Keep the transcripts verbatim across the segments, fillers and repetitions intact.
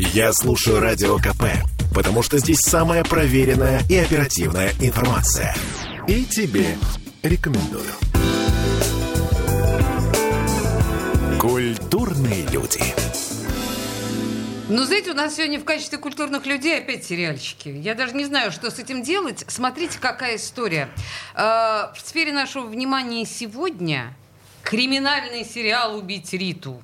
Я слушаю Радио КП, потому что здесь самая проверенная и оперативная информация. И тебе рекомендую. Культурные люди. Ну, знаете, у нас сегодня в качестве культурных людей опять сериальчики. Я даже не знаю, что с этим делать. Смотрите, какая история. В сфере нашего внимания сегодня криминальный сериал «Убить Риту».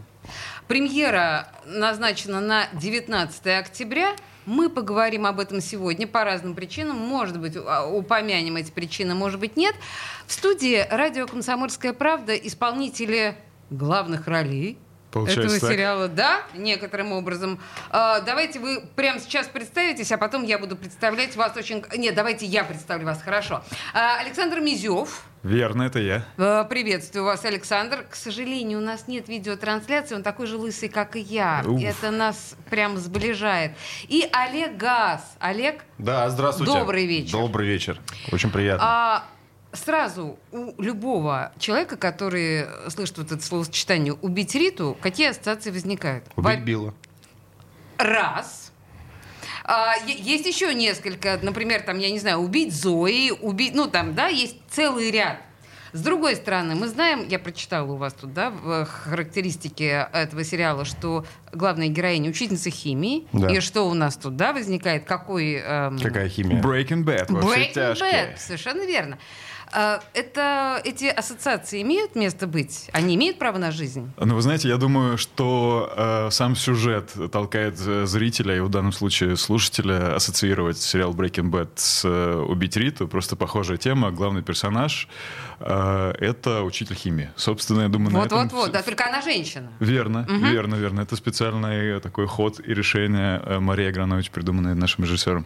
Премьера назначена на девятнадцатое октября. Мы поговорим об этом сегодня по разным причинам. Может быть, упомянем эти причины, может быть, нет. В студии «Радио Комсомольская правда» исполнители главных ролей Получается этого так. сериала, да, некоторым образом. А, давайте вы прямо сейчас представитесь, а потом я буду представлять вас очень... Нет, давайте я представлю вас, хорошо. А, Александр Мизёв. Верно, это я. А, приветствую вас, Александр. К сожалению, у нас нет видеотрансляции, он такой же лысый, как и я. Уф. Это нас прям сближает. И Олег Гаас. Олег, да, здравствуйте. Добрый вечер. Добрый вечер, очень приятно. А, Сразу у любого человека, который слышит вот это словосочетание «убить Риту», какие ассоциации возникают? Убить Билла. Раз. А, есть еще несколько, например, там, я не знаю, «убить Зои», «убить», ну там, да, есть целый ряд. С другой стороны, мы знаем, я прочитала у вас тут, да, в характеристике этого сериала, что главная героиня — учительница химии, да. И что у нас тут, да, возникает? Какой, эм... Какая химия? Breaking Bad. Breaking Bad, совершенно верно. Это, эти ассоциации имеют место быть? Они имеют право на жизнь? Ну, вы знаете, я думаю, что э, сам сюжет толкает зрителя, и в данном случае слушателя, ассоциировать сериал Breaking Bad с э, «Убить Риту». Просто похожая тема. Главный персонаж э, — это учитель химии. Собственно, я думаю... Вот-вот-вот, этом... вот, да, только она женщина. Верно, угу. верно, верно. Это специальный такой ход и решение Марии Агранович, придуманное нашим режиссером.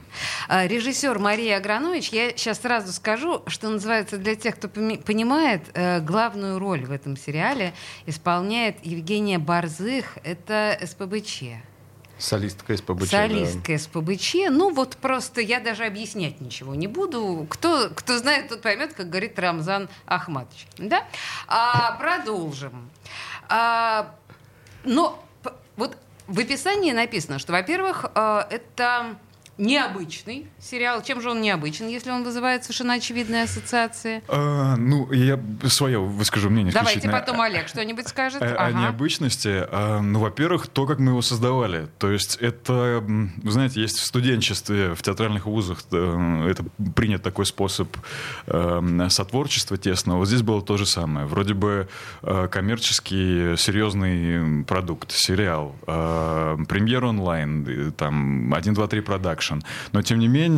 Режиссер Мария Агранович, я сейчас сразу скажу, что называется, для тех, кто понимает, главную роль в этом сериале исполняет Евгения Борзых. Это эс пэ бэ че. Солистка эс пэ бэ че. Солистка да. эс пэ бэ че. Ну вот просто я даже объяснять ничего не буду. Кто, кто знает, тот поймет, как говорит Рамзан Ахматович. Да? А, продолжим. А, но вот в описании написано, что, во-первых, это... необычный сериал. Чем же он необычен, если он вызывает совершенно очевидные ассоциации? А, ну, я свое выскажу мнение. Давайте потом Олег что-нибудь скажет. О, ага. о необычности. А, ну, во-первых, то, как мы его создавали. То есть это, вы знаете, есть в студенчестве, в театральных вузах это принят такой способ э, сотворчества тесного. Вот здесь было то же самое. Вроде бы э, коммерческий серьезный продукт, сериал, э, премьер онлайн, там один, два, три продакшн. Но, тем не менее,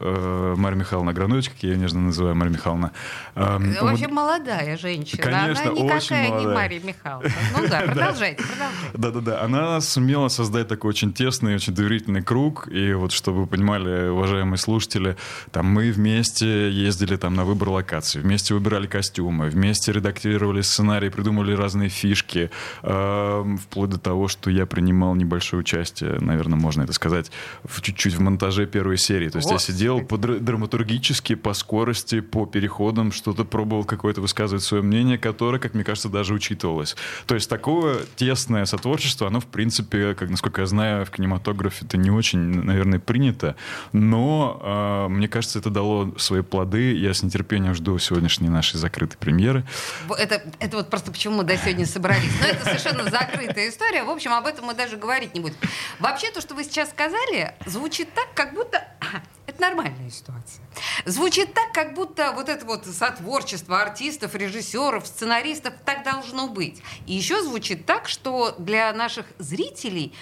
э, Мария Михайловна Агранович, как я ее нежно называю, Мария Михайловна... Э, Вообще вот, молодая женщина. Конечно, она никакая не Мария Михайловна. Ну да, продолжайте, продолжайте. Да-да-да. Она сумела создать такой очень тесный, очень доверительный круг. И вот, чтобы вы понимали, уважаемые слушатели, там мы вместе ездили там на выбор локаций, вместе выбирали костюмы, вместе редактировали сценарий, придумывали разные фишки. Э, вплоть до того, что я принимал небольшое участие, наверное, можно это сказать, в, чуть-чуть в монтаже. монтаже первой серии. То есть вот. Я сидел по драматургически, по скорости, по переходам, что-то пробовал какое-то высказывать свое мнение, которое, как мне кажется, даже учитывалось. То есть такое тесное сотворчество, оно, в принципе, как, насколько я знаю, в кинематографе это не очень, наверное, принято, но э, мне кажется, это дало свои плоды. Я с нетерпением жду сегодняшней нашей закрытой премьеры. Это, это вот просто почему мы до сегодня собрались. Но это совершенно закрытая история. В общем, об этом мы даже говорить не будем. Вообще, то, что вы сейчас сказали, звучит так, как будто... А, это нормальная ситуация. Звучит так, как будто вот это вот сотворчество артистов, режиссеров, сценаристов так должно быть. И еще звучит так, что для наших зрителей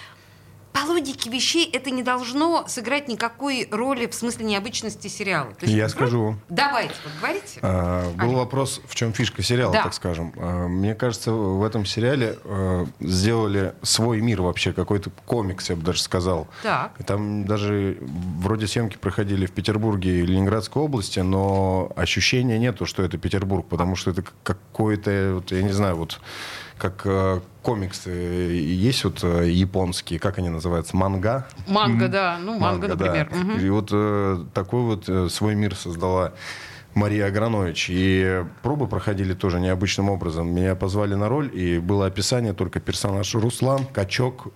по логике вещей это не должно сыграть никакой роли в смысле необычности сериала. То есть, Я просто... скажу вам. Давайте, поговорите. А, был Олег. Вопрос, в чем фишка сериала, да. так скажем. А, мне кажется, в этом сериале а, сделали свой мир вообще, какой-то комикс, я бы даже сказал. Так. И там даже вроде съемки проходили в Петербурге и Ленинградской области, но ощущения нету, что это Петербург, потому что это какой-то, вот, я не знаю, вот как... комиксы есть вот японские, как они называются, манга? Манга, да, ну манга, манга например. Да. Угу. И вот э, такой вот э, свой мир создала Мария Агранович. И пробы проходили тоже необычным образом. Меня позвали на роль, и было описание только персонаж Руслан, качок,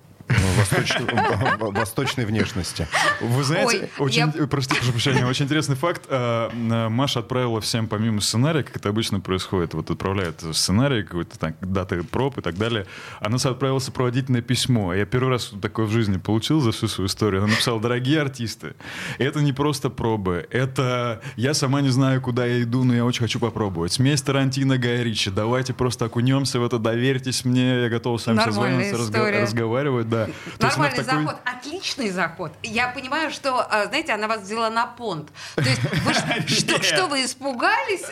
восточной внешности. Вы знаете, простите, прошу прощения, очень интересный факт. Маша отправила всем помимо сценария, как это обычно происходит, вот отправляют сценарий, какой-то даты проб и так далее. Она отправила сопроводительное письмо. Я первый раз такое в жизни получил за всю свою историю. Она написала: дорогие артисты, это не просто пробы, это я сама не знаю, куда я иду, но я очень хочу попробовать. Смесь Тарантино, Гая Ричи, давайте просто окунемся в это, доверьтесь мне, я готова с вами созваниваться, разго- разговаривать. Да. Нормальный такой... заход, отличный заход. Я понимаю, что, знаете, она вас взяла на понт. То есть вы что, вы испугались?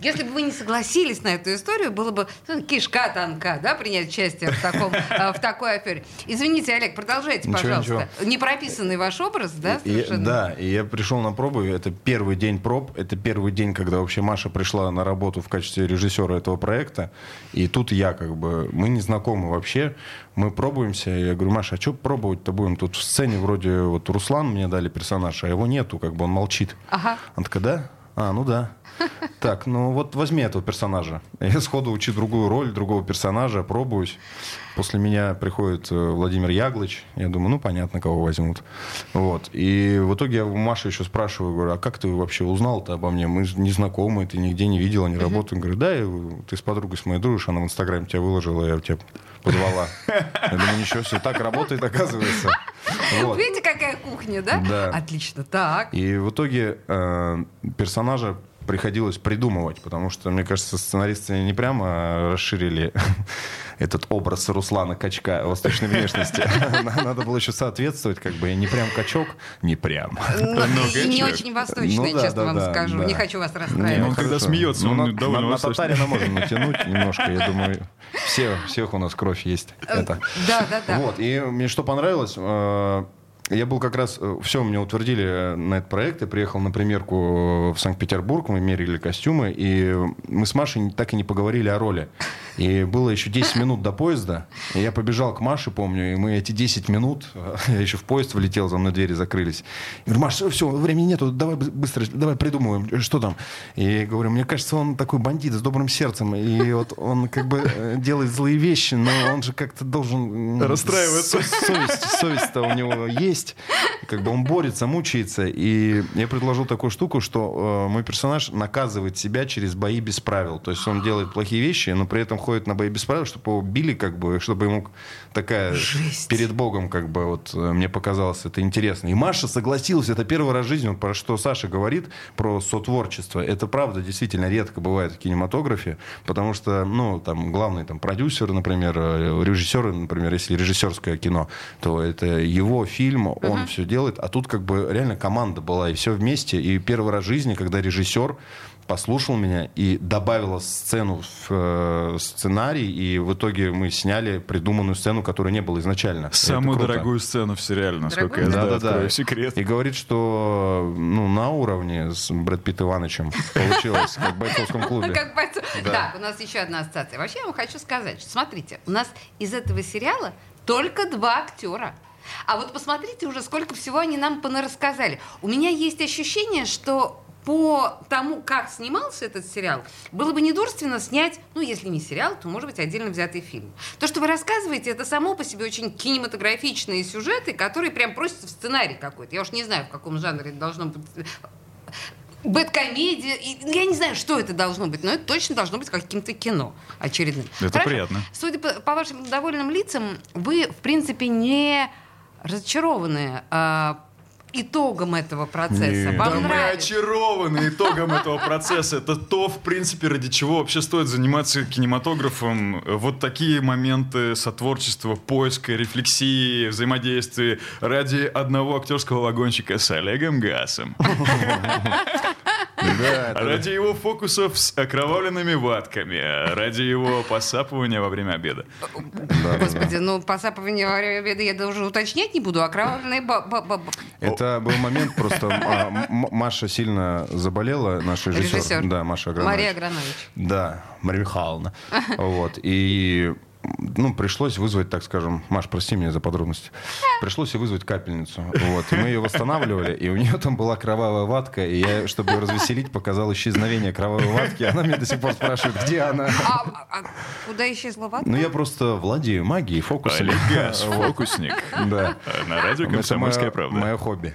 Если бы вы не согласились на эту историю, было бы кишка тонка, да, принять участие в таком, в такой афере. Извините, Олег, продолжайте, ничего, пожалуйста. Ничего. Непрописанный ваш образ, да, совершенно? Да, и я пришел на пробу, это первый день проб, это первый день, когда вообще Маша пришла на работу в качестве режиссера этого проекта, и тут я как бы, мы не знакомы вообще, мы пробуемся, я говорю: Маша, а что пробовать-то будем? Тут в сцене вроде вот Руслан мне дали персонаж, а его нету, как бы он молчит. Ага. Она такая: да? А, ну да. Так, ну вот возьми этого персонажа. Я сходу учу другую роль, другого персонажа, пробуюсь. После меня приходит Владимир Яглыч. Я думаю, ну понятно, кого возьмут. Вот. И в итоге я у Маши еще спрашиваю, говорю: а как ты вообще узнал-то обо мне? Мы же не знакомы, ты нигде не видела, не работаем. Говорю: да, ты с подругой с моей дружишь, она в Инстаграме тебя выложила, я тебя подвала. Я думаю, ничего, все так работает, оказывается. Вот. Видите, какая кухня, да? Да. Отлично, так. И в итоге э, персонажа приходилось придумывать, потому что, мне кажется, сценаристы не прямо расширили этот образ Руслана Качка восточной внешности. Надо было еще соответствовать, как бы, не прям качок, не прям. И не очень восточный, честно вам скажу. Не хочу вас расстраивать. Он когда смеется, он довольно восточный. На татарина можно натянуть немножко, я думаю. Всех у нас кровь есть. Да, да, да. Вот, и мне что понравилось... Я был как раз... Все, меня утвердили на этот проект. Я приехал на премьерку в Санкт-Петербург. Мы мерили костюмы. И мы с Машей так и не поговорили о роли. И было еще десять минут до поезда. И я побежал к Маше, помню. И мы эти десять минут... Я еще в поезд влетел, за мной двери закрылись. Я говорю: Маш, все, времени нету. Давай быстро, давай придумываем, что там. И говорю: мне кажется, он такой бандит с добрым сердцем. И вот он как бы делает злые вещи, но он же как-то должен... Расстраиваться. Совесть, совесть-то у него есть. Как бы он борется, мучается. И я предложил такую штуку, что э, мой персонаж наказывает себя через бои без правил. То есть он делает плохие вещи, но при этом ходит на бои без правил, чтобы его били, как бы, чтобы ему такая жесть перед Богом, как бы, вот мне показалось это интересно. И Маша согласилась. Это первый раз в жизни, про что Саша говорит, про сотворчество. Это правда, действительно редко бывает в кинематографе, потому что, ну, там, главный там продюсер, например, режиссер, например, если режиссерское кино, то это его фильм, он uh-huh. все делает, а тут как бы реально команда была, и все вместе. И первый раз в жизни, когда режиссер послушал меня и добавила сцену в э, сценарий, и в итоге мы сняли придуманную сцену, которой не было изначально. Самую дорогую сцену в сериале, насколько я знаю, открою секрет. И говорит, что, ну, на уровне с Брэд Питт Ивановичем получилось, как в бойцовском клубе. Да, у нас еще одна ассоциация. Вообще я вам хочу сказать, что смотрите, у нас из этого сериала только два актера. А вот посмотрите уже, сколько всего они нам понарассказали. У меня есть ощущение, что по тому, как снимался этот сериал, было бы недурственно снять, ну, если не сериал, то, может быть, отдельно взятый фильм. То, что вы рассказываете, это само по себе очень кинематографичные сюжеты, которые прям просятся в сценарий какой-то. Я уж не знаю, в каком жанре это должно быть... Бэдкомедия. Я не знаю, что это должно быть, но это точно должно быть каким-то кино очередным. Это правильно? Приятно. Судя по, по вашим довольным лицам, вы, в принципе, не... разочарованы э, итогом этого процесса. Да, мы очарованы итогом этого процесса. Это то, в принципе, ради чего вообще стоит заниматься кинематографом. Вот такие моменты сотворчества, поиска, рефлексии, взаимодействия ради одного актерского вагончика с Олегом Гасом. Да, ради да. его фокусов с окровавленными ватками, ради его посапывания во время обеда. Господи, ну посапывание во время обеда я даже уточнять не буду. Окровавленные ба- ба- ба- Это был момент, просто а, м- Маша сильно заболела, наш режиссер. режиссер. Да, Маша Агранович. Мария Агранович. Да, Мария Михайловна. Вот, и... ну, пришлось вызвать, так скажем, Маш, прости меня за подробности, пришлось и вызвать капельницу. Вот. Мы ее восстанавливали, и у нее там была кровавая ватка, и я, чтобы ее развеселить, показал исчезновение кровавой ватки. Она меня до сих пор спрашивает, где она. А, а куда исчезла ватка? Ну, я просто владею магией, фокусом. Олег Гаас, фокусник. Да. На радио «Комсомольская правда». Мое хобби.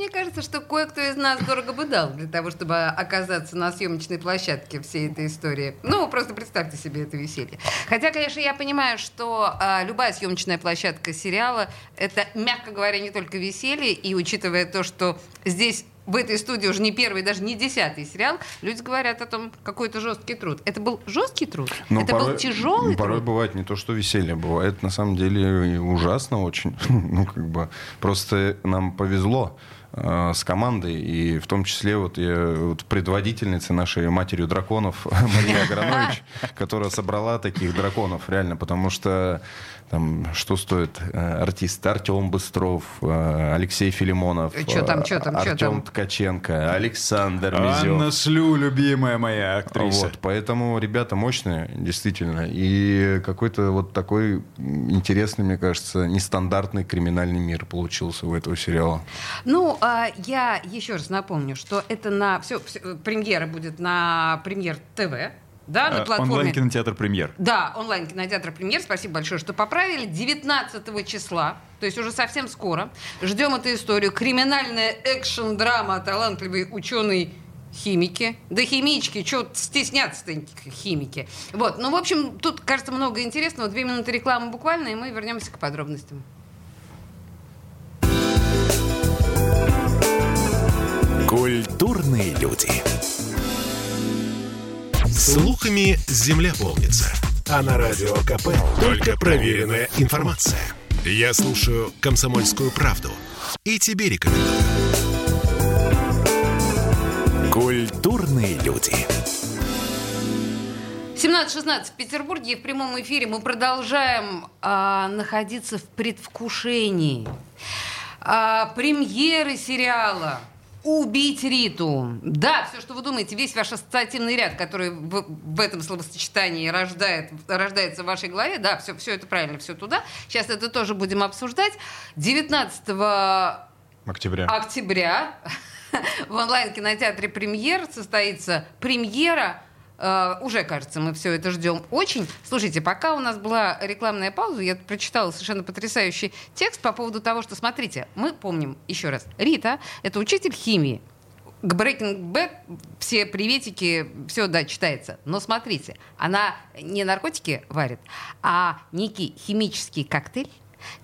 Мне кажется, что кое-кто из нас дорого бы дал для того, чтобы оказаться на съемочной площадке всей этой истории. Ну, просто представьте себе это веселье. Хотя, конечно, я понимаю, что а, любая съемочная площадка сериала — это, мягко говоря, не только веселье. И учитывая то, что здесь, в этой студии, уже не первый, даже не десятый сериал, люди говорят о том, какой это жесткий труд. Это был жесткий труд? Но это порой, был тяжелый порой труд? Порой бывает не то, что веселье бывает. Это, на самом деле, ужасно очень. Ну, как бы, просто нам повезло с командой, и в том числе вот, я, вот предводительницей нашей матерью драконов Мария Агранович, которая собрала таких драконов, реально, потому что там, что стоит артист Артем Быстров, Алексей Филимонов, чё там, чё там, Артем там? Ткаченко, Александр Мизёв. Анна Слю, любимая моя актриса. Вот, поэтому ребята мощные, действительно. И какой-то вот такой интересный, мне кажется, нестандартный криминальный мир получился у этого сериала. Ну, я еще раз напомню, что это на... Все, все, премьера будет на Премьер ТВ. Да, на платформе. Онлайн-кинотеатр «Премьер». Да, онлайн-кинотеатр «Премьер». Спасибо большое, что поправили. девятнадцатого числа, то есть уже совсем скоро. Ждем эту историю. Криминальная экшн-драма талантливой ученой химики. Да химички, чего стесняться-то химики. Вот, ну, в общем, тут, кажется, много интересного. Две минуты рекламы буквально, и мы вернемся к подробностям. Культурные люди. Слухами земля полнится. А на радио КП только проверенная информация. Я слушаю «Комсомольскую правду» и тебе рекомендую. Культурные люди. семнадцать шестнадцать в Петербурге. И в прямом эфире мы продолжаем а, находиться в предвкушении а, премьеры сериала «Убить Риту». Да, все, что вы думаете, весь ваш ассоциативный ряд, который в, в этом словосочетании рождает, рождается в вашей голове, да, все, все это правильно, все туда. Сейчас это тоже будем обсуждать. девятнадцатого октября в онлайн-кинотеатре «Премьер» состоится премьера. Uh, уже, кажется, мы все это ждем очень. Слушайте, пока у нас была рекламная пауза, я прочитала совершенно потрясающий текст по поводу того, что, смотрите, мы помним, еще раз, Рита — это учитель химии. К Breaking Bad все приветики, все, да, читается. Но смотрите, она не наркотики варит, а некий химический коктейль,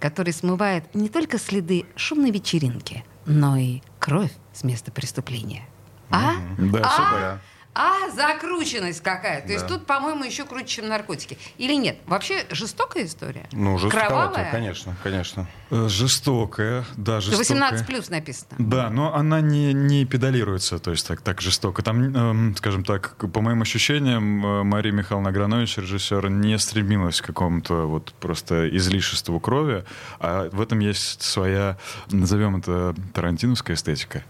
который смывает не только следы шумной вечеринки, но и кровь с места преступления. А? Mm-hmm. Да, а? Все правильно. А закрученность какая. То да. есть тут, по-моему, еще круче, чем наркотики. Или нет? Вообще жестокая история? Ну, жестоковатая, конечно, конечно. Жестокая, да, жестокая. восемнадцать плюс написано. Да, но она не, не педалируется, то есть так, так жестоко. Там, эм, скажем так, по моим ощущениям, Мария Михайловна Агранович, режиссер, не стремилась к какому-то вот просто излишеству крови. А в этом есть своя, назовем это, тарантиновская эстетика.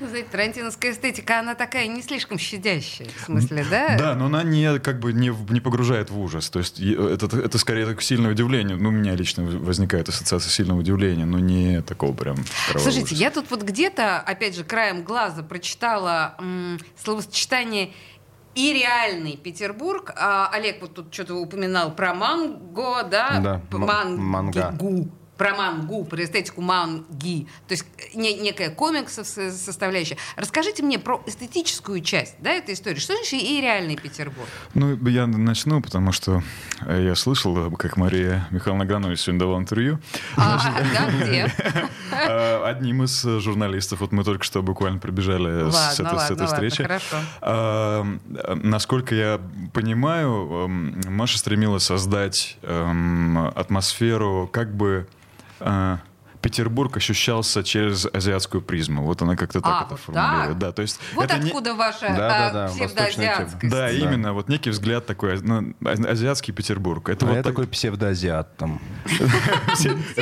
Ну, знаете, тарантиновская эстетика, она такая не слишком щадящая, в смысле, да? Да, но она не, как бы, не, не погружает в ужас. То есть это, это скорее так, сильное удивление. Ну, у меня лично возникает ассоциация сильного удивления, но не такого прям кровавого. Слушайте, ужаса. Я тут вот где-то, опять же, краем глаза прочитала м- словосочетание «и реальный Петербург». А, Олег вот тут что-то упоминал про манго, да? Да, Ман- манга. Гу. Про мангу, про эстетику манги. То есть не, некая комиксовская составляющая. Расскажите мне про эстетическую часть, да, этой истории. Что значит и реальный Петербург? Ну, я начну, потому что я слышал, как Мария Михайловна Агранович сегодня давала интервью. А, да, где? Одним из журналистов. Вот мы только что буквально прибежали с этой встречи. Насколько я понимаю, Маша стремилась создать атмосферу как бы... Петербург ощущался через азиатскую призму. Вот она как-то так а, это формулирует. Да? Да, то есть вот это откуда не... ваша да, а, да, да, псевдоазиатскость. Да, да, именно. Вот некий взгляд такой на азиатский Петербург. Это а вот я так... такой псевдоазиат там.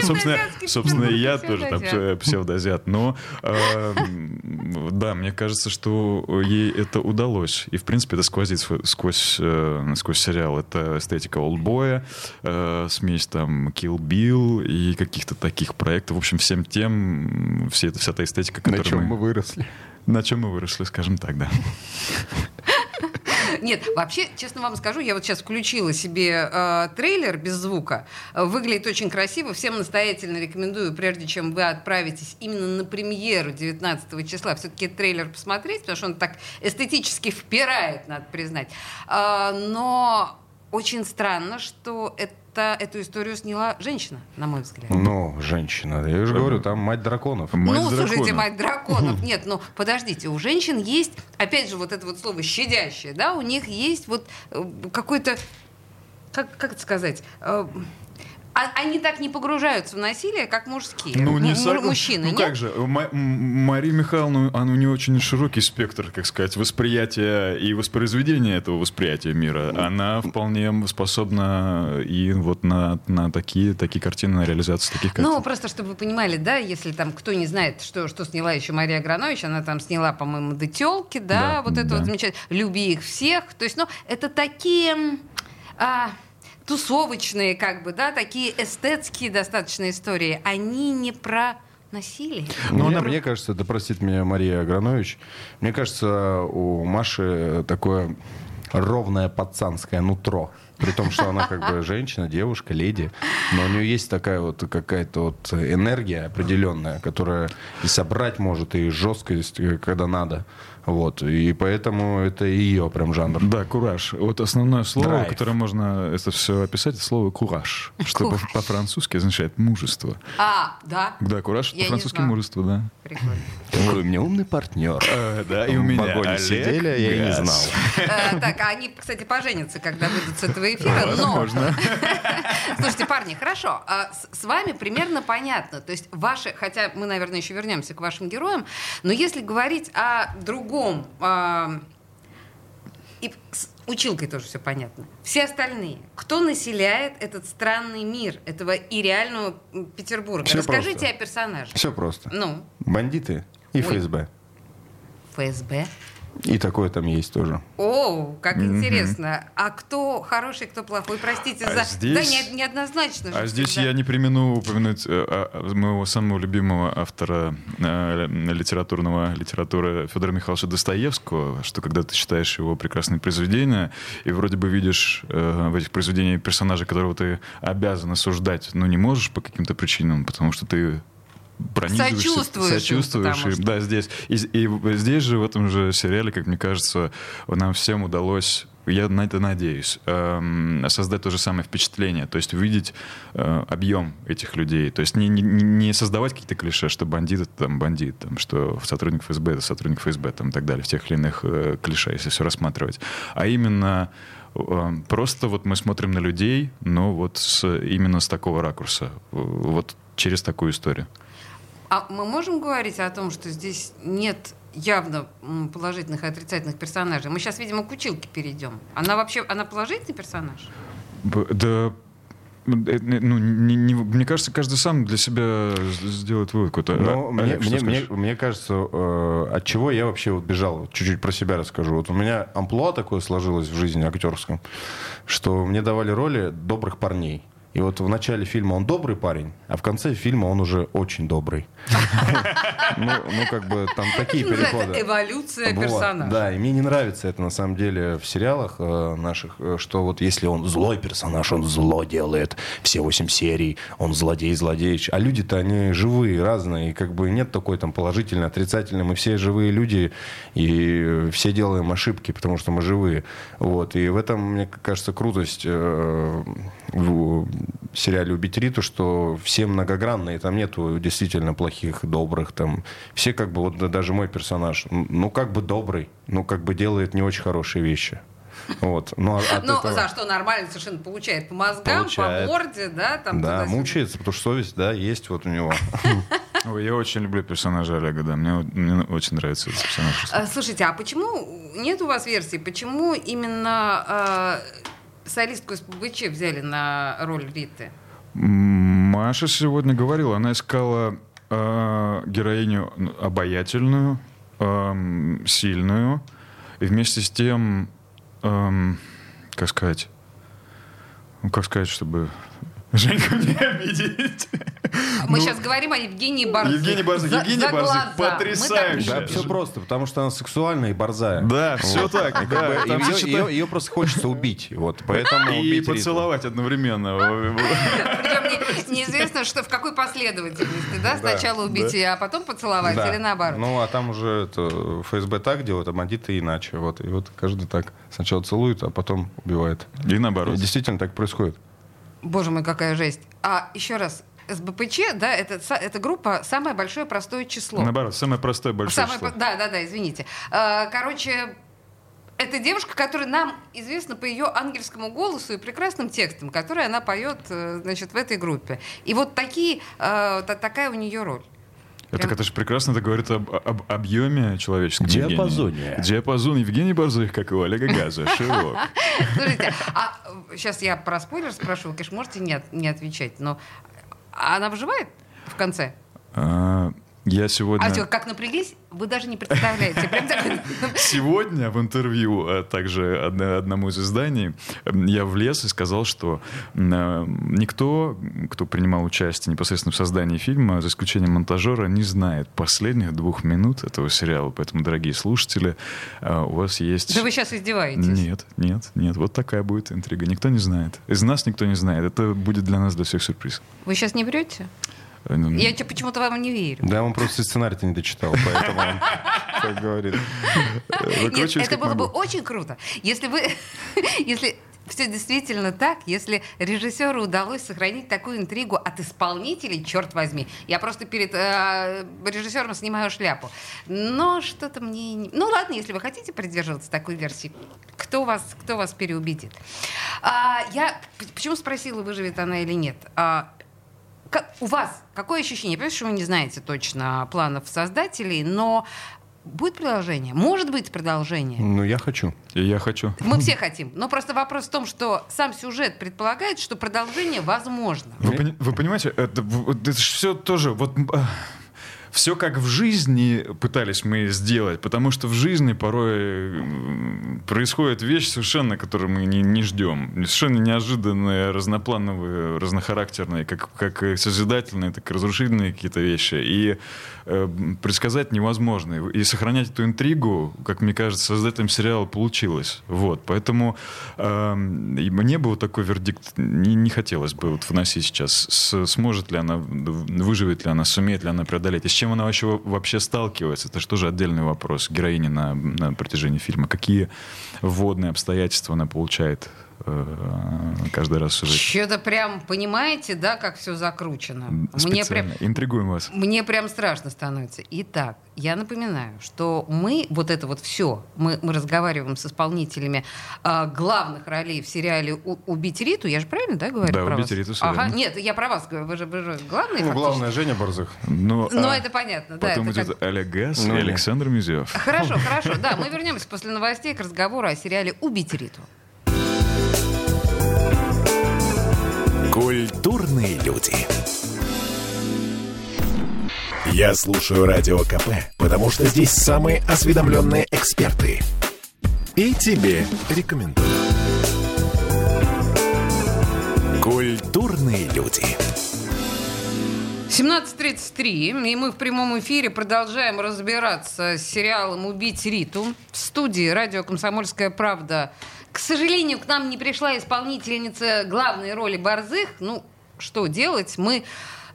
Собственно, я тоже там псевдоазиат. Но да, мне кажется, что ей это удалось. И, в принципе, это сквозит сквозь сериал. Это эстетика «Олдбоя», смесь там «Kill Bill» и каких-то таких проектов. В общем, всем тем, вся эта, вся эта эстетика, которая... На чем мы... мы выросли. На чем мы выросли, скажем так, да. Нет, вообще, честно вам скажу, я вот сейчас включила себе э, трейлер без звука. Выглядит очень красиво. Всем настоятельно рекомендую, прежде чем вы отправитесь именно на премьеру девятнадцатого числа, все-таки трейлер посмотреть, потому что он так эстетически впирает, надо признать. Э, но очень странно, что это эту историю сняла женщина, на мой взгляд. Ну, женщина. Я уже говорю, там мать драконов. Мать ну, дракона. Слушайте, мать драконов. Нет, ну, подождите, у женщин есть, опять же, вот это вот слово «щадящее», да, у них есть вот какой-то, как, как это сказать... Они так не погружаются в насилие, как мужские. Ну, не сог... мужчины. Ну нет? Как же? М- Мария Михайловна, она, у нее очень широкий спектр, как сказать, восприятия и воспроизведения этого восприятия мира. Она вполне способна и вот на, на такие, такие картины, на реализацию таких картин. Ну, просто, чтобы вы понимали, да, если там кто не знает, что, что сняла еще Мария Агранович, она там сняла, по-моему, «До тёлки», да, да, вот это да. Вот замечательно. «Люби их всех». То есть, ну, это такие... А... тусовочные, как бы, да, такие эстетские достаточно истории, они не про насилие. Но мне, она... мне кажется, да простит меня Мария Агранович, мне кажется, у Маши такое ровное пацанское нутро. При том, что она как бы женщина, девушка, леди, но у нее есть такая вот какая-то вот энергия определенная, которая и собрать может, и жесткость, когда надо. Вот. И поэтому это ее прям жанр. Да, кураж. Вот основное слово, Драйв. Которое можно это все описать, это слово кураж. Что кураж. По-французски означает мужество. А, да? Да, кураж я по-французски мужество, да. Прикольно. Такой у меня умный партнер. А, да, и у меня Олег сидели, Гаас. Я и не знал. А, так, а они, кстати, поженятся, когда выйдут с этого эфира. Возможно. Но... Слушайте, парни, хорошо. А, с, с вами примерно понятно. То есть ваши, хотя мы, наверное, еще вернемся к вашим героям, но если говорить о другом и с училкой тоже все понятно. Все остальные. Кто населяет этот странный мир, этого и реального Петербурга? Все Расскажите просто. О персонаже. Все просто. Ну? Бандиты и ФСБ. Ой. ФСБ? И такое там есть тоже. О, как mm-hmm. интересно. А кто хороший, кто плохой? Простите а за... Здесь... Да, неоднозначно. Не а здесь да. я не премину упомянуть а, а, моего самого любимого автора а, литературного литературы Федора Михайловича Достоевского, что когда ты читаешь его прекрасные произведения и вроде бы видишь а, в этих произведениях персонажа, которого ты обязан осуждать, но не можешь по каким-то причинам, потому что ты... Сочувствуешь, сочувствуешь им, что... да, здесь. И, и здесь же, в этом же сериале, как мне кажется, нам всем удалось, я на это надеюсь, эм, создать то же самое впечатление, то есть увидеть э, объем этих людей, то есть не, не, не создавать какие-то клише, что бандит — это там бандит, там, что сотрудник ФСБ — это сотрудник ФСБ, там, и так далее, в тех или иных э, клише, если все рассматривать, а именно... Просто вот мы смотрим на людей, но вот с, именно с такого ракурса, вот через такую историю. А мы можем говорить о том, что здесь нет явно положительных и отрицательных персонажей? Мы сейчас, видимо, к училке перейдем. Она вообще, она положительный персонаж? Да... Ну, не, не, мне кажется, каждый сам для себя сделает вывод какой-то. А, мне, мне, мне, мне кажется, э, от чего я вообще вот бежал, вот чуть-чуть про себя расскажу. Вот у меня амплуа такое сложилось в жизни актерском, что мне давали роли добрых парней. И вот в начале фильма он добрый парень, а в конце фильма он уже очень добрый. Ну, как бы там такие переходы. Эволюция персонажа. Да, и мне не нравится это на самом деле в сериалах наших, что вот если он злой персонаж, он зло делает все восемь серий, он злодей-злодеич. А люди-то они живые, разные, и как бы нет такой там положительной, отрицательной. Мы все живые люди, и все делаем ошибки, потому что мы живые. Вот. И в этом, мне кажется, крутость... в сериале «Убить Риту», что все многогранные, там нету действительно плохих, добрых, там все как бы, вот даже мой персонаж, ну как бы добрый, ну как бы делает не очень хорошие вещи. Вот. Но ну, этого... за что нормально совершенно получает по мозгам, получает. По морде, да? Там, да, туда-сюда. Мучается, потому что совесть, да, есть вот у него. Я очень люблю персонажа Олега, да, мне, мне очень нравится этот персонаж. Слушайте, а почему, нет у вас версии, почему именно э, солистку из СБПЧ взяли на роль Риты? Маша сегодня говорила, она искала э, героиню обаятельную, э, сильную, и вместе с тем, э, как сказать, ну, как сказать, чтобы... Женьку не обидеть. Мы ну, сейчас говорим о Евгении Борзых. Евгения Борзых, за, Евгения за Борзых потрясающе. Да, все просто, потому что она сексуальная и борзая. Да, вот. Все так. Да. Ее, считает... ее, ее просто хочется убить. Вот, поэтому и убить поцеловать ритм. Одновременно. Причем не, неизвестно, что в какой последовательности. Да? Сначала да, убить, да. А потом поцеловать да. Или наоборот. Ну, а там уже это, ФСБ так делают, а бандиты иначе. Вот. И вот каждый так сначала целует, а потом убивает. И наоборот. И действительно так происходит. Боже мой, какая жесть. А еще раз, СБПЧ, да, это, это группа «Самое большое простое число». Наоборот, «Самое простое большое самое число». По... Да, да, да, извините. Короче, это девушка, которая нам известна по ее ангельскому голосу и прекрасным текстам, которые она поет, значит, в этой группе. И вот такие, такая у нее роль. Это, это же прекрасно, это говорит об, об объеме человеческом. Диапазоне. Диапазон Евгений Борзых, как и у Олега Гаса. Широк. Слушайте, а сейчас я про спойлер спрошу, вы, конечно, можете не, не отвечать, но она выживает в конце? А, я сегодня... А все, как напряглись, вы даже не представляете. Прям так... Сегодня в интервью а также одному из изданий я влез и сказал, что никто, кто принимал участие непосредственно в создании фильма, за исключением монтажера, не знает последних двух минут этого сериала. Поэтому, дорогие слушатели, у вас есть... Да вы сейчас издеваетесь. Нет, нет, нет. Вот такая будет интрига. Никто не знает. Из нас никто не знает. Это будет для нас, для всех сюрприз. Вы сейчас не врете? Я почему-то вам не верю. Да, он просто сценарий-то не дочитал, поэтому он так говорит. Нет, это было бы очень круто, если бы... Если все действительно так, если режиссеру удалось сохранить такую интригу от исполнителей, черт возьми. Я просто перед э, режиссером снимаю шляпу. Но что-то мне... Не... Ну ладно, если вы хотите придерживаться такой версии, кто вас, кто вас переубедит? А, я почему спросила, выживет она или нет? А, Как, у вас какое ощущение? Я понимаю, что вы не знаете точно планов создателей, но будет продолжение? Может быть продолжение? Ну, я хочу. И я хочу. Мы все хотим. Но просто вопрос в том, что сам сюжет предполагает, что продолжение возможно. Вы, пони- вы понимаете, это, это же все тоже... Вот... Все как в жизни пытались мы сделать, потому что в жизни порой происходит вещь совершенно, которую мы не, не ждем. Совершенно неожиданные, разноплановые, разнохарактерные, как, как созидательные, так и разрушительные какие-то вещи. И э, предсказать невозможно. И сохранять эту интригу, как мне кажется, создателям сериала получилось. Вот. Поэтому э, мне бы вот такой вердикт не, не хотелось бы вот вносить сейчас. С, сможет ли она, выживет ли она, сумеет ли она преодолеть. Чем она вообще, вообще сталкивается? Это же тоже отдельный вопрос героини на, на протяжении фильма. Какие вводные обстоятельства она получает э, каждый раз в сюжете? Что-то прям, понимаете, да, как все закручено? Специально. Мне прям, интригуем вас. Мне прям страшно становится. Итак, я напоминаю, что мы вот это вот все, мы, мы разговариваем с исполнителями э, главных ролей в сериале «Убить Риту». Я же правильно, да, говорю? Да, про «Убить вас? Риту». Ага. Нет, я про вас говорю. Вы же, вы же главные. Ну, главная Женя Борзых. Но, Но а... это понятно. Потом да, идет как... Олег Гаас ну, и Александр Мизёв. Хорошо, хорошо. Да, мы вернемся после новостей к разговору о сериале «Убить Риту». Культурные люди. Я слушаю Радио КП, потому что здесь самые осведомленные эксперты. И тебе рекомендую. Культурные люди. семнадцать тридцать три, и мы в прямом эфире продолжаем разбираться с сериалом «Убить Риту». В студии радио «Комсомольская правда». К сожалению, к нам не пришла исполнительница главной роли Борзых. Ну, что делать? Мы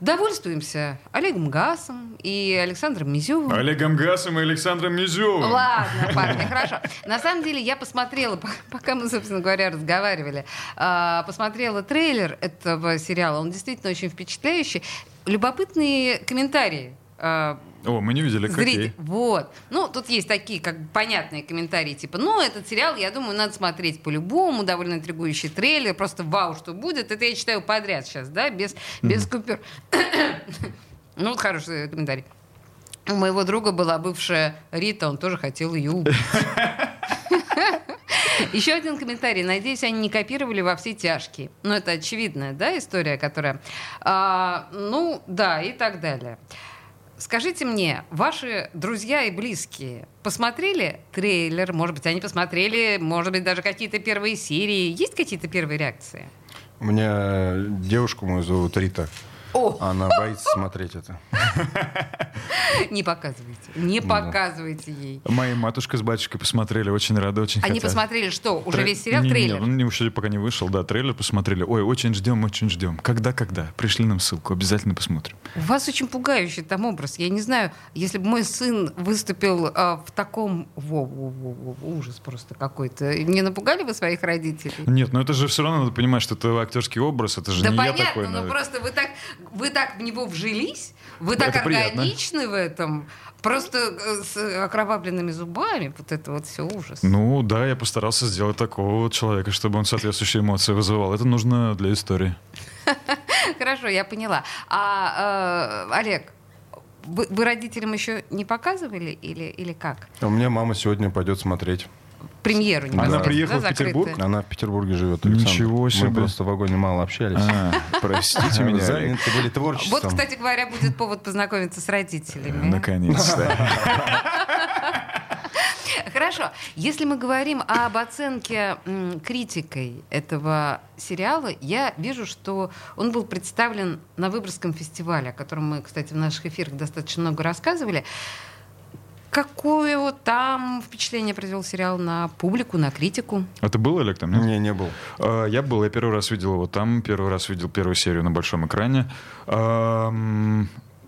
довольствуемся Олегом Гасом и Александром Мизёвым. Олегом Гасом и Александром Мизёвым. Ладно, парни, хорошо. На самом деле, я посмотрела, пока мы, собственно говоря, разговаривали, посмотрела трейлер этого сериала. Он действительно очень впечатляющий. Любопытные комментарии Э, О, мы не видели, зритель. Какие. Вот. Ну, тут есть такие, как бы, понятные комментарии, типа, ну, этот сериал, я думаю, надо смотреть по-любому, довольно интригующий трейлер, просто вау, что будет. Это я читаю подряд сейчас, да, без, mm-hmm. без купюр. Ну, вот хороший комментарий. У моего друга была бывшая Рита, он тоже хотел ее убить. Еще один комментарий. Надеюсь, они не копировали во все тяжкие. Ну, это очевидная, да, история, которая... А, ну, да, и так далее. Скажите мне, ваши друзья и близкие посмотрели трейлер? Может быть, они посмотрели, может быть, даже какие-то первые серии? Есть какие-то первые реакции? У меня девушку мою зовут Рита. О. Она боится смотреть это. Не показывайте. Не показывайте ей. Моя матушка с батюшкой посмотрели, очень рады, очень хотят. Они посмотрели что? Уже весь сериал, трейлер? Нет, еще пока не вышел, да, трейлер посмотрели. Ой, очень ждем, очень ждем. Когда-когда? Пришли нам ссылку, обязательно посмотрим. У вас очень пугающий там образ. Я не знаю, если бы мой сын выступил в таком... Ужас просто какой-то. Не напугали вы своих родителей? Нет, но это же все равно надо понимать, что это актерский образ, это же не я такой. Да понятно, но просто вы так... Вы так в него вжились, вы так это органичны, приятно. В этом, просто с окровавленными зубами, вот это вот все ужас. Ну да, я постарался сделать такого вот человека, чтобы он соответствующие эмоции вызывал. Это нужно для истории. Хорошо, я поняла. А, Олег, вы, вы родителям еще не показывали или, или как? У меня мама сегодня пойдет смотреть. Премьеру не Она приехала, да, в Петербург? Закрытая. Она в Петербурге живет, Александр. Ничего себе. Мы просто в вагоне мало общались. А, простите меня. Заняты были творчеством. Вот, кстати говоря, будет повод познакомиться с родителями. Наконец-то. Хорошо. Если мы говорим об оценке м, критикой этого сериала, я вижу, что он был представлен на Выборгском фестивале, о котором мы, кстати, в наших эфирах достаточно много рассказывали. Какое там впечатление произвел сериал на публику, на критику? А ты был, Олег, там? Нет? Не, не был. Я был, я первый раз видел его там, первый раз видел первую серию на большом экране.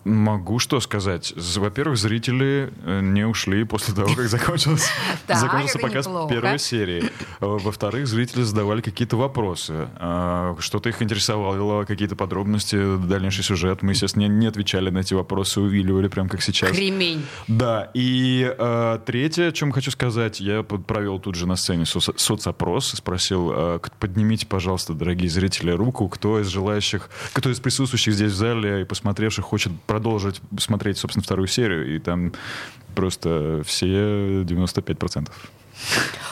Могу что сказать. Во-первых, зрители не ушли после того, как закончился, да, закончился показ неплохо, первой да? серии. Во-вторых, зрители задавали какие-то вопросы. Что-то их интересовало, какие-то подробности, дальнейший сюжет. Мы, естественно, не отвечали на эти вопросы, увиливали прям как сейчас. Кремень. Да. И э, третье, о чем хочу сказать. Я провел тут же на сцене со- соцопрос. Спросил, э, поднимите, пожалуйста, дорогие зрители, руку, кто из желающих, кто из присутствующих здесь в зале и посмотревших хочет продолжить смотреть, собственно, вторую серию, и там просто все девяносто пять процентов.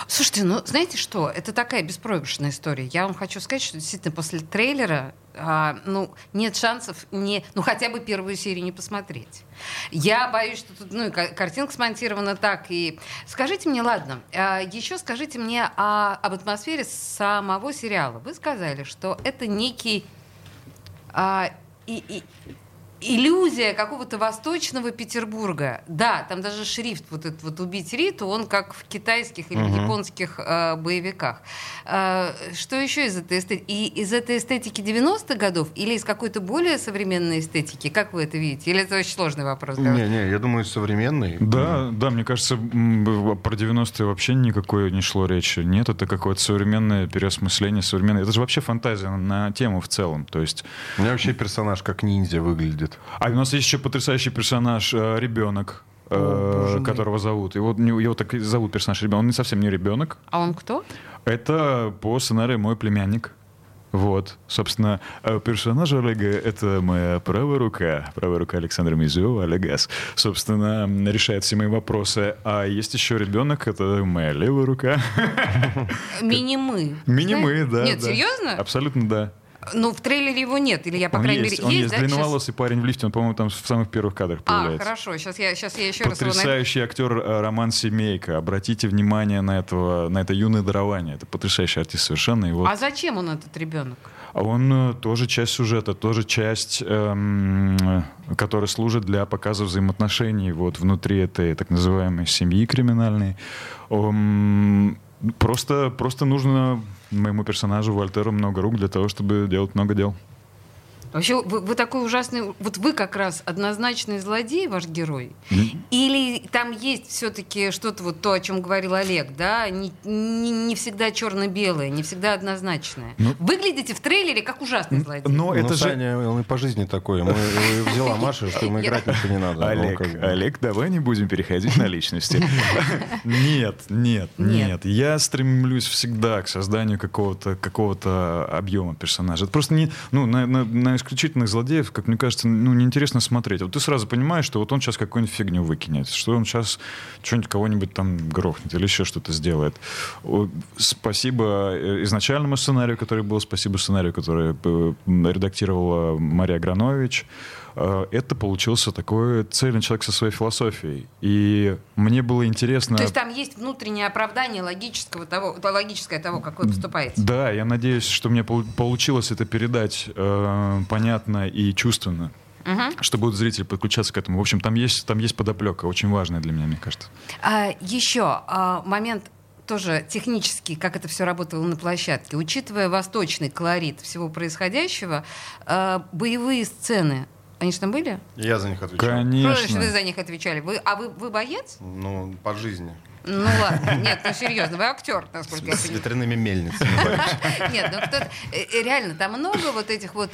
Слушайте, ну, знаете что? Это такая беспроигрышная история. Я вам хочу сказать, что действительно после трейлера а, ну, нет шансов не, ну, хотя бы первую серию не посмотреть. Я боюсь, что тут, ну, и картинка смонтирована так. И... Скажите мне, ладно, а, еще скажите мне о, об атмосфере самого сериала. Вы сказали, что это некий... А, и, и... Иллюзия какого-то восточного Петербурга. Да, там даже шрифт вот этот вот «Убить Риту», он как в китайских или uh-huh. японских э, боевиках. Э, что еще из этой эстетики? И из этой эстетики девяностых годов или из какой-то более современной эстетики? Как вы это видите? Или это очень сложный вопрос? Не-не, я думаю, современный. Да, mm-hmm. да, мне кажется, про девяностые вообще никакой не шло речи. Нет, это какое-то современное переосмысление, современное. Это же вообще фантазия на тему в целом. То есть... У меня вообще персонаж как ниндзя выглядит. А у нас есть еще потрясающий персонаж э, ребенок, э, О, которого зовут. Его, его так и зовут персонаж ребенок. Он не совсем не ребенок. А он кто? Это по сценарию мой племянник. Вот, собственно, персонаж Олега — это моя правая рука, правая рука Александра Мизёва, Олег Гаас. Собственно, решает все мои вопросы. А есть еще ребенок, это моя левая рука. Мини-мы. Мини-мы, да. Нет, серьезно? Абсолютно, да. Ну, в трейлере его нет, или я, по он крайней есть, мере... Он есть, есть да, длинноволосый сейчас... парень в лифте, он, по-моему, там в самых первых кадрах появляется. А, хорошо, сейчас я, сейчас я еще Потрясающий раз... Потрясающий актер Роман Семейка, обратите внимание на, этого, на это юное дарование, это потрясающий артист совершенно. И вот... А зачем он, этот ребенок? Он тоже часть сюжета, тоже часть, эм, которая служит для показа взаимоотношений вот, внутри этой так называемой семьи криминальной. Эм, просто, просто нужно... Моему персонажу Вольтеру много рук для того, чтобы делать много дел. Вообще, вы, вы такой ужасный... Вот вы как раз однозначный злодей, ваш герой? Mm-hmm. Или там есть все-таки что-то вот то, о чем говорил Олег, да, не, не, не всегда черно-белое, не всегда однозначное. Ну, выглядите в трейлере как ужасный злодей. Но это же Саня по жизни такой. Мы взяла Маша, что ему играть ничего не надо. Олег, Олег, давай не будем переходить на личности. Нет, нет, нет. Я стремлюсь всегда к созданию какого-то какого-то объема персонажа. Это просто не, ну, на, на, на исключительных злодеев, как мне кажется, ну, неинтересно смотреть. Вот ты сразу понимаешь, что вот он сейчас какую-нибудь фигню выкинет, что он сейчас что-нибудь кого-нибудь там грохнет или еще что-то сделает. Спасибо изначальному сценарию, который был, спасибо сценарию, который редактировала Мария Агранович. Это получился такой цельный человек со своей философией. И мне было интересно... То есть там есть внутреннее оправдание логического того, логическое того, как вы поступаете? Да, я надеюсь, что мне получилось это передать э, понятно и чувственно. Угу. Что будут зрители подключаться к этому. В общем, там есть, там есть подоплека, очень важная для меня, мне кажется. А, еще а, момент... тоже технически, как это все работало на площадке. Учитывая восточный колорит всего происходящего, э, боевые сцены, они же там были? Я за них отвечал. Конечно. Что, что вы за них отвечали? Вы, а вы, вы боец? Ну, по жизни. Ну ладно, нет, ну серьезно, вы актер, насколько я понимаю. С ветряными мельницами. Нет, ну кто-то... Реально, там много вот этих вот...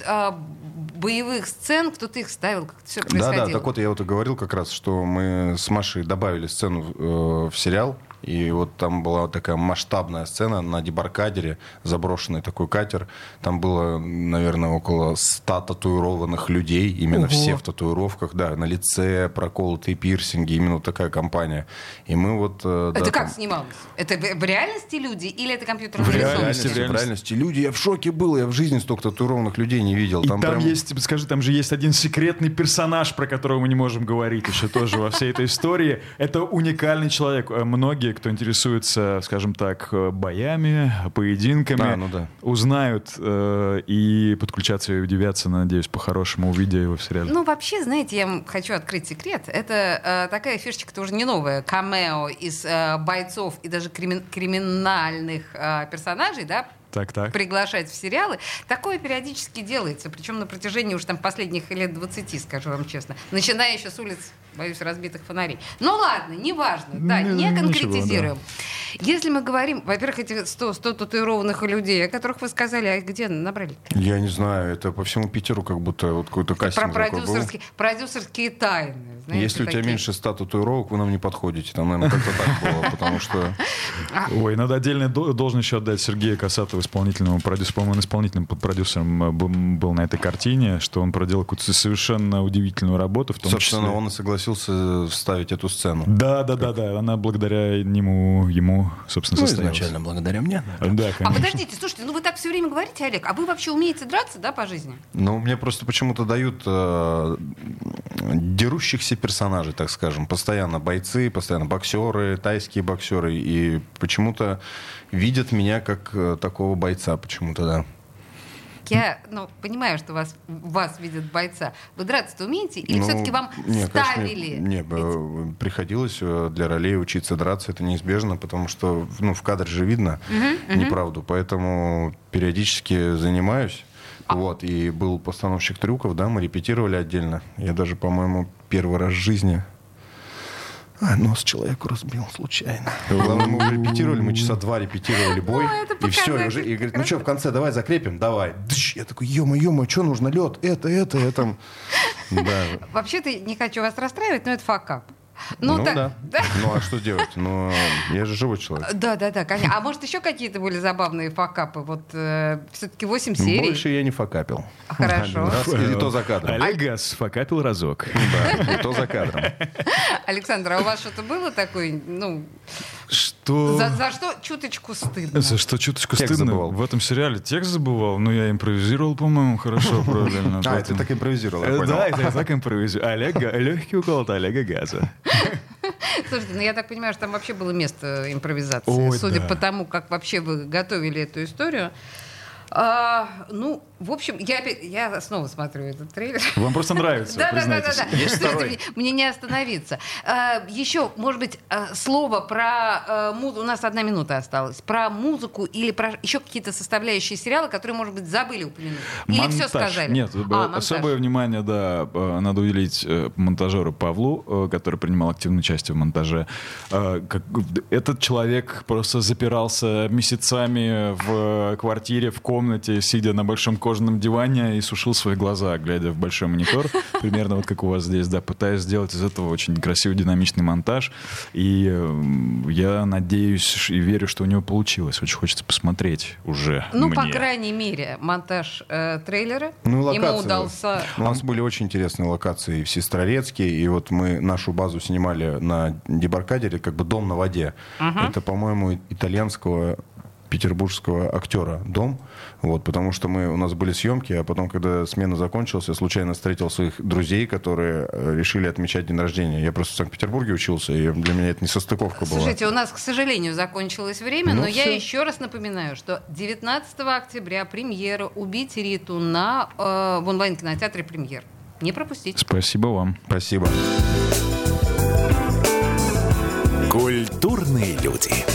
боевых сцен, кто-то их ставил, как-то все происходило. Да, да, так вот я вот и говорил как раз, что мы с Машей добавили сцену э, в сериал, и вот там была такая масштабная сцена на дебаркадере, заброшенный такой катер, там было, наверное, около ста татуированных людей, именно Ого. Все в татуировках, да, на лице, проколотые пирсинги, именно такая компания. И мы вот... Э, это да, как там... снималось? Это в реальности люди или это компьютерная рисунка? В реальности, в реальности люди. Я в шоке был, я в жизни столько татуированных людей не видел. Там, там прям... есть Скажи, там же есть один секретный персонаж, про которого мы не можем говорить еще тоже во всей этой истории. Это уникальный человек. Многие, кто интересуется, скажем так, боями, поединками, а, ну да. узнают э, и подключаться и удивятся, надеюсь, по-хорошему, увидя его в сериале. Ну, вообще, знаете, я хочу открыть секрет. Это э, такая фишечка, тоже не новая. Камео из э, бойцов и даже крими- криминальных э, персонажей, да, Так, так. приглашать в сериалы. Такое периодически делается, причем на протяжении уже там последних лет двадцати, скажу вам честно. Начиная еще с улиц, боюсь, разбитых фонарей. Ну ладно, неважно, да, не, не конкретизируем. Ничего, да. Если мы говорим, во-первых, эти сто татуированных людей, о которых вы сказали, а их где набрали? Я не знаю, это по всему Питеру как будто вот какой-то кастинг. Про продюсерские, продюсерские тайны. Знаете, если такие... у тебя меньше ста татуировок, вы нам не подходите. Там, наверное, как-то так было, потому что... Ой, надо отдельно должен еще отдать Сергею Касатову, исполнительному продюсеру, по-моему, он исполнительным продюсером был на этой картине, что он проделал какую-то совершенно удивительную работу. В том Собственно, числе... он и согласился вставить эту сцену. Да, да, как... да, да. Она благодаря нему, ему, собственно, ну, состоялась. Изначально благодаря мне. Да, да, конечно. А подождите, слушайте, ну вы так все время говорите, Олег, а вы вообще умеете драться, да, по жизни? Ну, мне просто почему-то дают э, дерущихся персонажей, так скажем. Постоянно бойцы, постоянно боксеры, тайские боксеры. И почему-то видят меня как э, такого бойца, почему-то, да. Я ну, понимаю, что вас, вас видят бойца. Вы драться-то умеете? Или ну, все-таки вам не, ставили? Конечно, не, не, приходилось для ролей учиться драться. Это неизбежно, потому что ну, в кадре же видно uh-huh, неправду. Uh-huh. Поэтому периодически занимаюсь. А. Вот, и был постановщик трюков, да, мы репетировали отдельно. Я даже, по-моему, первый раз в жизни... А, нос человеку разбил случайно. Главное, мы репетировали, мы часа два репетировали бой. Ну, и все, и, уже, и говорит, ну что, в конце давай закрепим, давай. Я такой, ё-моё, что нужно, лед, это, это, это. Да. Вообще-то не хочу вас расстраивать, но это факап. Ну, ну так, да. да. Ну а что делать? Ну, я же живой человек. Да, да, да, конечно. А может, еще какие-то были забавные факапы? Вот э, все-таки восемь серий. Больше я не факапил. Хорошо. Раз, и то за кадром. Олег Гаас факапил разок. Да, и то за кадром. Александр, а у вас что-то было такое? Ну, что? За, за что чуточку стыдно? За что чуточку текст стыдно? Забывал. В этом сериале текст забывал, но я импровизировал, по-моему, хорошо, правильно. А, ты так импровизировал, я понял. Да, я так импровизировал. Олег, легкий укол от Олега Гааса. Слушайте, ну я так понимаю, что там вообще было место импровизации. Ой, судя да. по тому, как вообще вы готовили эту историю. А, ну, в общем, я, я снова смотрю этот трейлер. Вам просто нравится, признайтесь. Да, да, да. Мне не остановиться. Еще, может быть, слово про музыку. У нас одна минута осталась. Про музыку или про еще какие-то составляющие сериала, которые, может быть, забыли упомянуть. Или все сказали. Нет, особое внимание, да, надо уделить монтажеру Павлу, который принимал активное участие в монтаже. Этот человек просто запирался месяцами в квартире, в комнате, сидя на большом кожаном диване и сушил свои глаза, глядя в большой монитор, примерно вот как у вас здесь, да, пытаясь сделать из этого очень красивый динамичный монтаж, и я надеюсь и верю, что у него получилось, очень хочется посмотреть уже. Ну, мне. По крайней мере, монтаж э, трейлера ну, ему удался. У нас были очень интересные локации в Сестрорецке, и вот мы нашу базу снимали на дебаркадере, как бы дом на воде. Uh-huh. Это, по-моему, итальянского петербургского актера дом, вот, потому что мы, у нас были съемки, а потом, когда смена закончилась, я случайно встретил своих друзей, которые решили отмечать день рождения. Я просто в Санкт-Петербурге учился, и для меня это не состыковка была. Слушайте, у нас, к сожалению, закончилось время, ну, но все. Я еще раз напоминаю, что девятнадцатого октября премьера «Убить Риту» на, э, в онлайн-кинотеатре «Премьер». Не пропустите. Спасибо вам. Спасибо. Культурные люди.